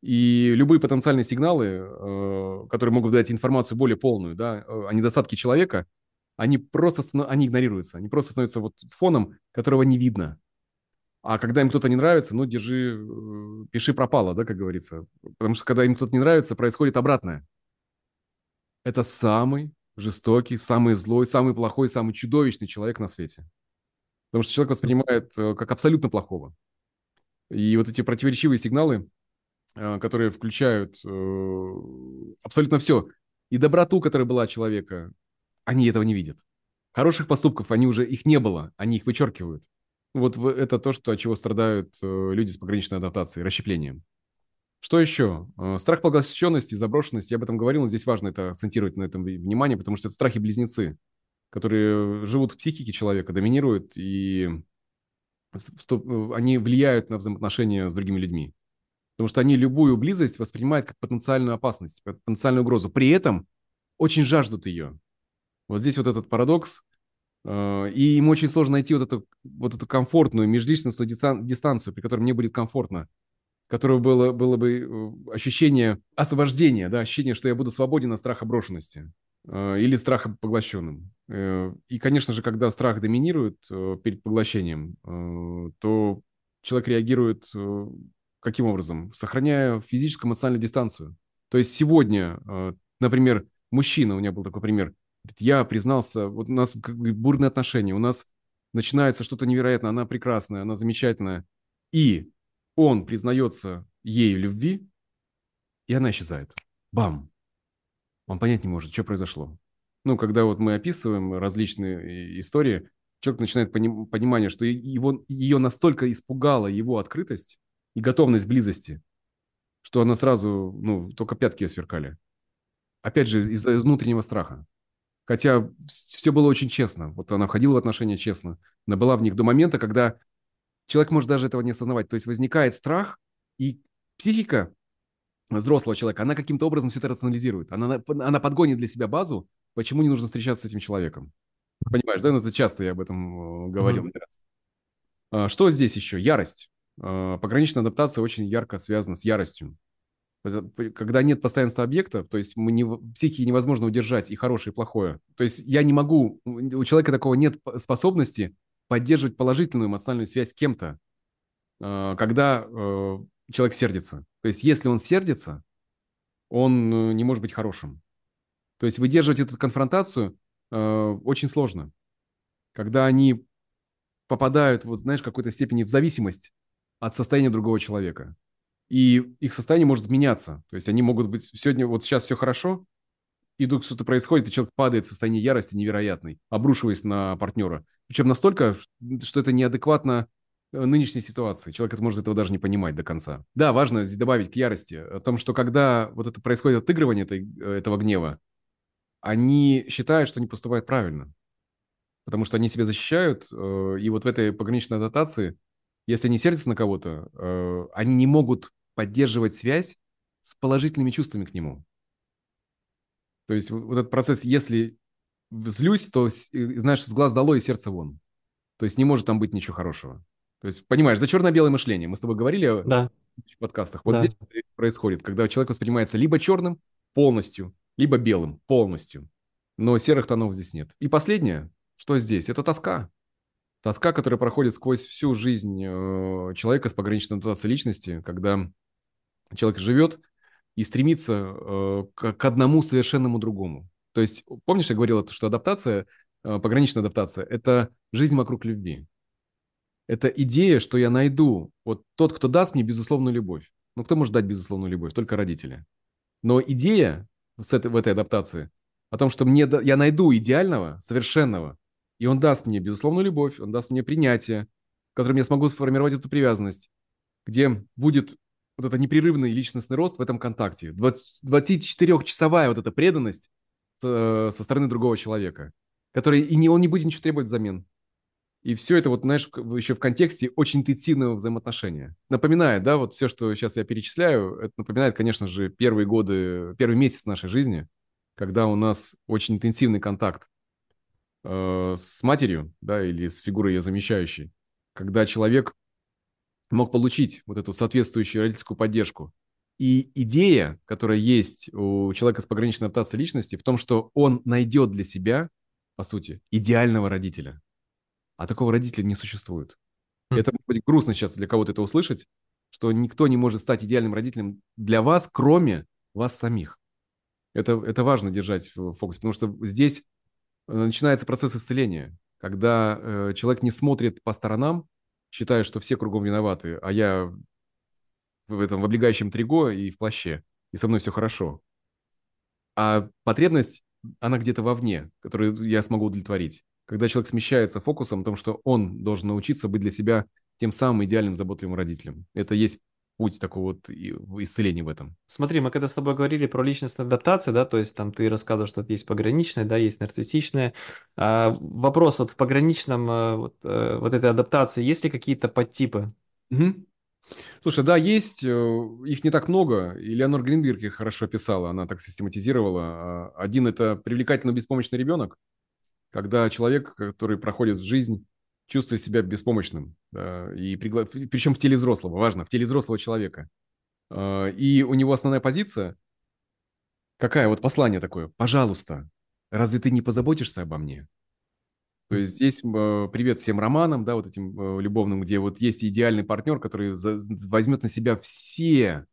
И любые потенциальные сигналы, которые могут дать информацию более полную, да, о недостатке человека, они игнорируются, они просто становятся вот фоном, которого не видно. А когда им кто-то не нравится, пиши пропало, да, как говорится. Потому что когда им кто-то не нравится, происходит обратное. Это самый жестокий, самый злой, самый плохой, самый чудовищный человек на свете. Потому что человек воспринимает как абсолютно плохого. И вот эти противоречивые сигналы, которые включают абсолютно все, и доброту, которая была у человека, они этого не видят. Хороших поступков они уже, их не было, они их вычеркивают. Вот это то, что, от чего страдают люди с пограничной адаптацией, расщеплением. Что еще? Страх поглощенности, заброшенности. Я об этом говорил, но здесь важно это акцентировать на этом внимание, потому что это страхи-близнецы, которые живут в психике человека, доминируют, и они влияют на взаимоотношения с другими людьми. Потому что они любую близость воспринимают как потенциальную опасность, потенциальную угрозу. При этом очень жаждут ее. Вот здесь вот этот парадокс. И им очень сложно найти вот эту комфортную межличностную дистанцию, при которой мне будет комфортно, которое было бы ощущение освобождения, да, ощущение, что я буду свободен от страха брошенности или страха поглощенным. И, конечно же, когда страх доминирует перед поглощением, то человек реагирует каким образом? Сохраняя физическую эмоциональную дистанцию. То есть сегодня, например, мужчина, у меня был такой пример, говорит, я признался, вот у нас как бы бурные отношения, у нас начинается что-то невероятное, она прекрасная, она замечательная, и он признается ей в любви, и она исчезает. Бам! Он понять не может, что произошло. Ну, когда вот мы описываем различные истории, человек начинает понимание, что ее настолько испугала его открытость и готовность близости, что она сразу, только пятки ее сверкали. Опять же, из-за внутреннего страха. Хотя все было очень честно. Вот она входила в отношения честно. Она была в них до момента, когда... Человек может даже этого не осознавать. То есть возникает страх, и психика взрослого человека, она каким-то образом все это рационализирует. Она подгонит для себя базу, почему не нужно встречаться с этим человеком. Понимаешь, да? Это часто я об этом говорил. Mm-hmm. Что здесь еще? Ярость. Пограничная адаптация очень ярко связана с яростью. Когда нет постоянства объектов, то есть психике невозможно удержать и хорошее, и плохое. То есть я не могу... У человека такого нет способности поддерживать положительную эмоциональную связь с кем-то, когда человек сердится. То есть если он сердится, он не может быть хорошим. То есть выдерживать эту конфронтацию очень сложно. Когда они попадают, в какой-то степени в зависимость от состояния другого человека. И их состояние может меняться. То есть они могут быть сегодня, сейчас все хорошо, и вдруг что-то происходит, и человек падает в состояние ярости невероятной, обрушиваясь на партнера. Причем настолько, что это неадекватно нынешней ситуации. Человек может этого даже не понимать до конца. Да, важно здесь добавить к ярости о том, что когда это происходит отыгрывание этого гнева, они считают, что не поступают правильно. Потому что они себя защищают, и в этой пограничной адаптации, если они сердятся на кого-то, они не могут поддерживать связь с положительными чувствами к нему. То есть этот процесс, если злюсь, то, с глаз долой и сердце вон. То есть не может там быть ничего хорошего. То есть, понимаешь, черно-белое мышление. Мы с тобой говорили в подкастах. Здесь происходит, когда человек воспринимается либо черным полностью, либо белым полностью. Но серых тонов здесь нет. И последнее, что здесь, это тоска. Тоска, которая проходит сквозь всю жизнь человека с пограничной адаптацией личности, когда человек живет и стремится к одному совершенному другому. То есть, помнишь, я говорил, что адаптация, пограничная адаптация, это жизнь вокруг любви. Это идея, что я найду тот, кто даст мне безусловную любовь. Кто может дать безусловную любовь? Только родители. Но идея в этой адаптации о том, что я найду идеального, совершенного, и он даст мне безусловную любовь, он даст мне принятие, в котором я смогу сформировать эту привязанность, где будет... это непрерывный личностный рост в этом контакте. 24-часовая эта преданность со стороны другого человека, который он не будет ничего требовать взамен. И все это, еще в контексте очень интенсивного взаимоотношения. Напоминает, все, что сейчас я перечисляю, это напоминает, конечно же, первый месяц нашей жизни, когда у нас очень интенсивный контакт с матерью, или с фигурой ее замещающей, когда человек мог получить эту соответствующую родительскую поддержку. И идея, которая есть у человека с пограничной адаптацией личности, в том, что он найдет для себя, по сути, идеального родителя. А такого родителя не существует. Это может быть грустно сейчас для кого-то это услышать, что никто не может стать идеальным родителем для вас, кроме вас самих. Это важно держать в фокусе, потому что здесь начинается процесс исцеления, когда человек не смотрит по сторонам, считаю, что все кругом виноваты, а я в облегающем трико и в плаще, и со мной все хорошо. А потребность, она где-то вовне, которую я смогу удовлетворить. Когда человек смещается фокусом о том, что он должен научиться быть для себя тем самым идеальным заботливым родителем. Это есть путь такого вот исцеления в этом. Смотри, мы когда с тобой говорили про личностные адаптации, да, то есть там ты рассказывал, что есть пограничная, да, есть нарциссичная. Вопрос вот в пограничном вот этой адаптации, есть ли какие-то подтипы? Угу. Слушай, да, есть, их не так много, и Элеонор Гринберг их хорошо писала, она так систематизировала. Один – это привлекательно беспомощный ребенок, когда человек, который проходит жизнь, чувствует себя беспомощным, да, и причем в теле взрослого, важно, в теле взрослого человека. И у него основная позиция, какая, вот послание такое, пожалуйста, разве ты не позаботишься обо мне? То есть здесь привет всем романам, да, вот этим любовным, где вот есть идеальный партнер, который возьмет на себя все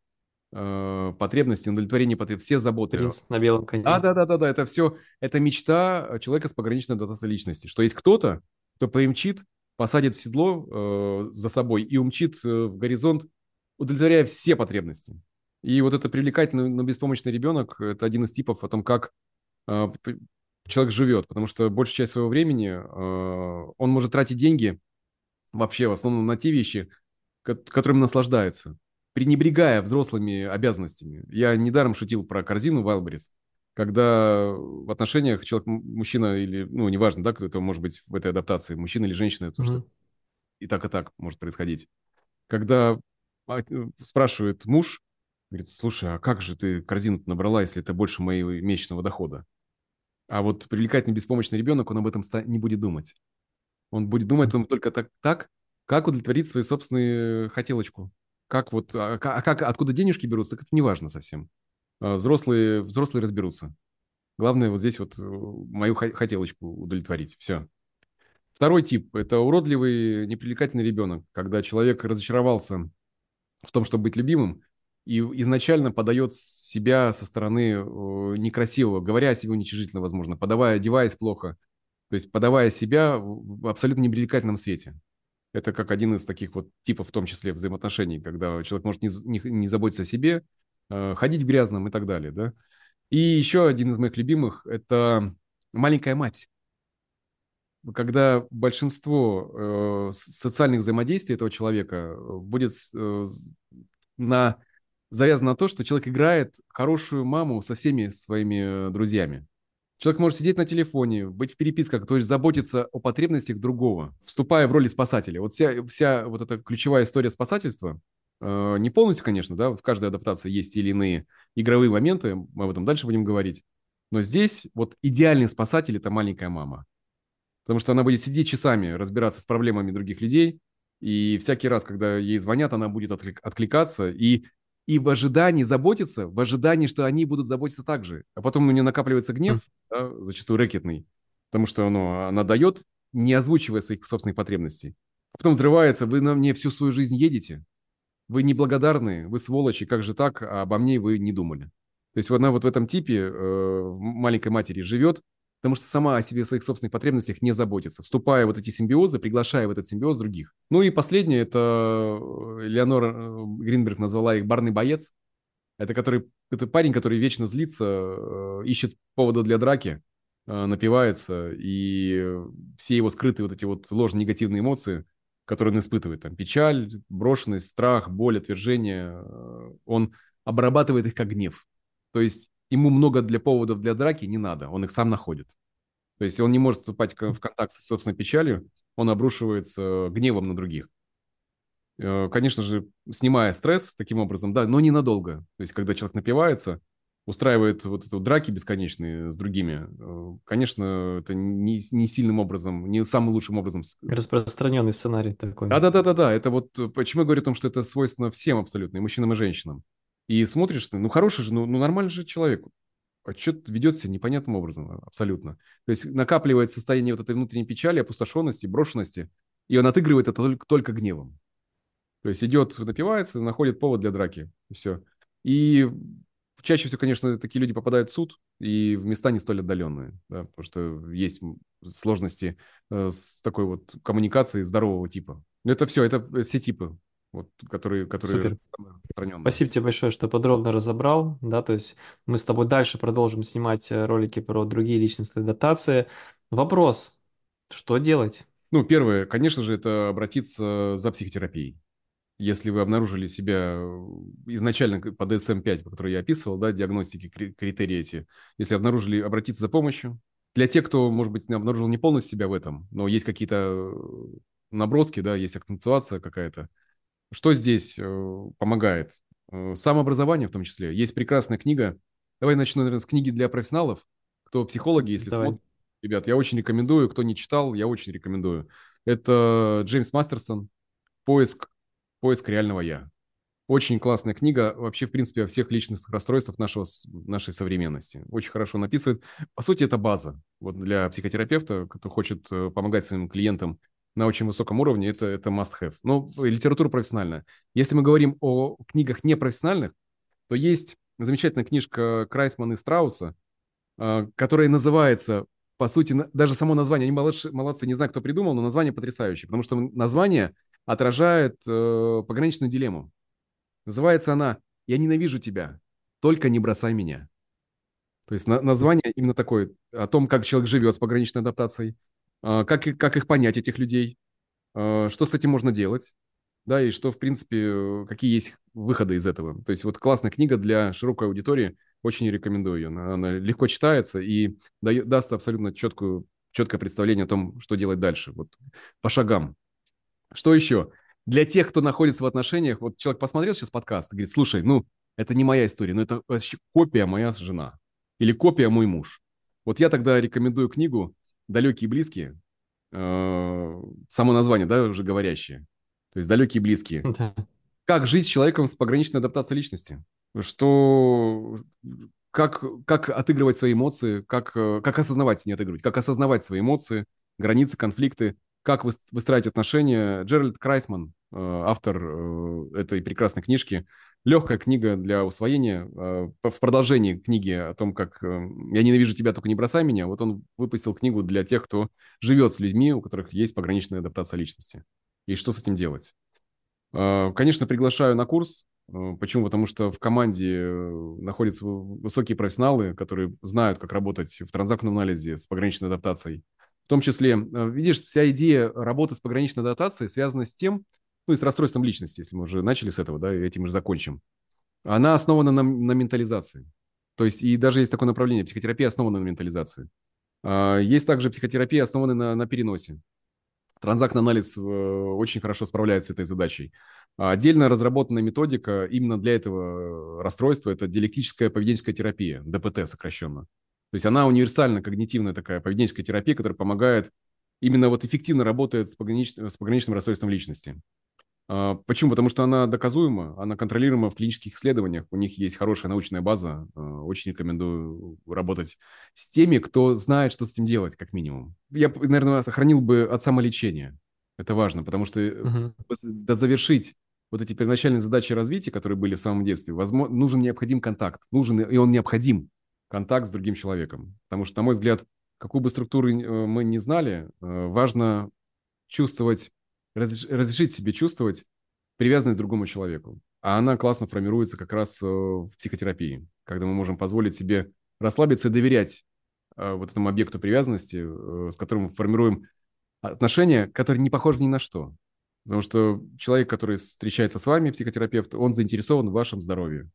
потребности, удовлетворение потребностей, все заботы. Принц на белом коне. Да, это все, это мечта человека с пограничной дотацией личности, что есть кто-то, кто поимчит, посадит в седло за собой и умчит в горизонт, удовлетворяя все потребности. И вот это привлекательный, но беспомощный ребенок – это один из типов о том, как человек живет, потому что большую часть своего времени он может тратить деньги вообще в основном на те вещи, которыми наслаждается, пренебрегая взрослыми обязанностями. Я недаром шутил про корзину Wildberries, когда в отношениях человек, мужчина или, ну, неважно, да, кто это может быть в этой адаптации, мужчина или женщина, потому что и так может происходить. Когда спрашивает муж, говорит, слушай, а как же ты корзину набрала, если это больше моего месячного дохода? А вот привлекательный беспомощный ребенок, он об этом не будет думать. Он будет думать только так, как удовлетворить свою собственную хотелочку. Как вот, откуда денежки берутся, так это не важно совсем. Взрослые разберутся. Главное вот здесь вот мою хотелочку удовлетворить. Все. Второй тип – это уродливый, непривлекательный ребенок, когда человек разочаровался в том, чтобы быть любимым, и изначально подает себя со стороны некрасивого, говоря о себе уничижительно, возможно, одеваясь плохо, то есть подавая себя в абсолютно непривлекательном свете. Это как один из таких вот типов, в том числе взаимоотношений, когда человек может не заботиться о себе, ходить в грязном и так далее, да. И еще один из моих любимых – это маленькая мать. Когда большинство социальных взаимодействий этого человека будет завязано на то, что человек играет хорошую маму со всеми своими друзьями. Человек может сидеть на телефоне, быть в переписках, то есть заботиться о потребностях другого, вступая в роль спасателя. Вот вся вот эта ключевая история спасательства, не полностью, конечно, да, в каждой адаптации есть те или иные игровые моменты, мы об этом дальше будем говорить, но здесь вот идеальный спасатель – это маленькая мама, потому что она будет сидеть часами, разбираться с проблемами других людей, и всякий раз, когда ей звонят, она будет откликаться и в ожидании заботиться, в ожидании, что они будут заботиться так же. А потом у нее накапливается гнев, да, зачастую рэкетный, потому что она дает, не озвучивая своих собственных потребностей. А потом взрывается, вы на мне всю свою жизнь едете, вы неблагодарны, вы сволочи, как же так, а обо мне вы не думали. То есть она вот в этом типе в маленькой матери живет, потому что сама о себе, о своих собственных потребностях не заботится, вступая в вот эти симбиозы, приглашая в этот симбиоз других. Ну и последнее, это Элеонор Гринберг назвала их «барный боец». Это парень, который вечно злится, ищет повода для драки, напивается, и все его скрытые вот эти вот ложно-негативные эмоции, которые он испытывает, там печаль, брошенность, страх, боль, отвержение, он обрабатывает их как гнев. То есть ему много поводов для драки не надо, он их сам находит. То есть он не может вступать в контакт с собственной печалью, он обрушивается гневом на других. Конечно же, снимая стресс таким образом, да, но ненадолго. То есть когда человек напивается, устраивает вот эти вот драки бесконечные с другими, конечно, это не сильным образом, не самым лучшим образом. Распространенный сценарий такой. Да, это вот почему я говорю о том, что это свойственно всем абсолютно, и мужчинам, и женщинам. И смотришь, хороший же, нормальный же человек. А что-то ведет себя непонятным образом абсолютно. То есть накапливает состояние вот этой внутренней печали, опустошенности, брошенности, и он отыгрывает это только гневом. То есть идет, напивается, находит повод для драки, и все. И чаще всего, конечно, такие люди попадают в суд и в места не столь отдаленные, да, потому что есть сложности с такой вот коммуникацией здорового типа. Но это все типы. вот, которые распространены. Спасибо тебе большое, что подробно разобрал. Да, то есть мы с тобой дальше продолжим снимать ролики про другие личностные дотации. Вопрос, что делать? Ну, первое, конечно же, это обратиться за психотерапией. Если вы обнаружили себя изначально по DSM-5, по которой я описывал, да, диагностики, критерии эти, если обнаружили, обратиться за помощью. Для тех, кто, может быть, не обнаружил не полностью себя в этом, но есть какие-то наброски, да, есть акцентуация какая-то. Что здесь помогает? Самообразование в том числе. Есть прекрасная книга. Давай начну, наверное, с книги для профессионалов. Кто психологи, если смотрят. Ребят, я очень рекомендую. Кто не читал, я очень рекомендую. Это Джеймс Мастерсон «Поиск реального я». Очень классная книга вообще, в принципе, о всех личностных расстройствах нашей современности. Очень хорошо написывает. По сути, это база вот для психотерапевта, который хочет помогать своим клиентам на очень высоком уровне. Это must-have. Но литература профессиональная. Если мы говорим о книгах непрофессиональных, то есть замечательная книжка Крайсмана и Страуса, которая называется... По сути, даже само название, они молодцы, не знаю, кто придумал, но название потрясающее, потому что название отражает пограничную дилемму. Называется она «Я ненавижу тебя, только не бросай меня». То есть название именно такое, о том, как человек живет с пограничной адаптацией, как их понять, этих людей, что с этим можно делать, да, и что, в принципе, какие есть выходы из этого. То есть вот классная книга для широкой аудитории, очень рекомендую ее. Она легко читается и даст абсолютно четкое представление о том, что делать дальше, вот по шагам. Что еще? Для тех, кто находится в отношениях, вот человек посмотрел сейчас подкаст и говорит, слушай, ну, это не моя история, но это копия моя жена или копия мой муж. Вот я тогда рекомендую книгу «Далекие и близкие», само название, да, уже говорящее, то есть «Далекие и близкие». Как жить с человеком с пограничной адаптацией личности? Как отыгрывать свои эмоции, как осознавать, не отыгрывать, как осознавать свои эмоции, границы, конфликты, как выстраивать отношения. Джеральд Крайсман, автор этой прекрасной книжки, легкая книга для усвоения. В продолжении книги о том, как «Я ненавижу тебя, только не бросай меня», вот он выпустил книгу для тех, кто живет с людьми, у которых есть пограничная адаптация личности. И что с этим делать? Конечно, приглашаю на курс. Почему? Потому что в команде находятся высокие профессионалы, которые знают, как работать в транзактном анализе с пограничной адаптацией. В том числе, видишь, вся идея работы с пограничной адаптацией связана с тем, ну и с расстройством личности, если мы уже начали с этого, да, и этим уже закончим. Она основана на ментализации. То есть и даже есть такое направление, психотерапия основана на ментализации. Есть также психотерапия, основанная на переносе. Транзактный анализ очень хорошо справляется с этой задачей. Отдельно разработанная методика именно для этого расстройства – это диалектическая поведенческая терапия, ДПТ сокращенно. То есть она универсальная, когнитивная такая поведенческая терапия, которая помогает, именно вот эффективно работает с пограничным расстройством личности. Почему? Потому что она доказуема, она контролируема в клинических исследованиях, у них есть хорошая научная база, очень рекомендую работать с теми, кто знает, что с этим делать, как минимум. Я, наверное, сохранил бы от самолечения, это важно, потому что завершить вот эти первоначальные задачи развития, которые были в самом детстве, возможно, необходим контакт с другим человеком, потому что, на мой взгляд, какую бы структуру мы ни знали, важно разрешить себе чувствовать привязанность к другому человеку. А она классно формируется как раз в психотерапии, когда мы можем позволить себе расслабиться и доверять вот этому объекту привязанности, с которым мы формируем отношения, которые не похожи ни на что. Потому что человек, который встречается с вами, психотерапевт, он заинтересован в вашем здоровье.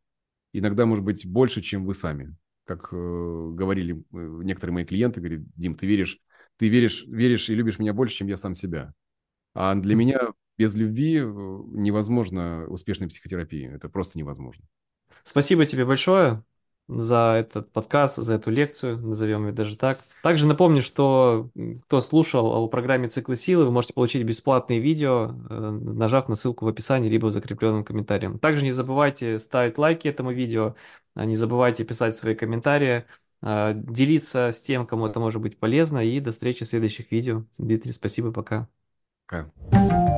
Иногда, может быть, больше, чем вы сами. Как говорили некоторые мои клиенты, говорят, Дим, ты веришь и любишь меня больше, чем я сам себя. А для меня без любви невозможно успешной психотерапии. Это просто невозможно. Спасибо тебе большое за этот подкаст, за эту лекцию, назовем ее даже так. Также напомню, что кто слушал о программе «Циклы силы», вы можете получить бесплатные видео, нажав на ссылку в описании, либо в закрепленном комментарии. Также не забывайте ставить лайки этому видео, не забывайте писать свои комментарии, делиться с тем, кому это может быть полезно. И до встречи в следующих видео. Дмитрий, спасибо, пока. Okay.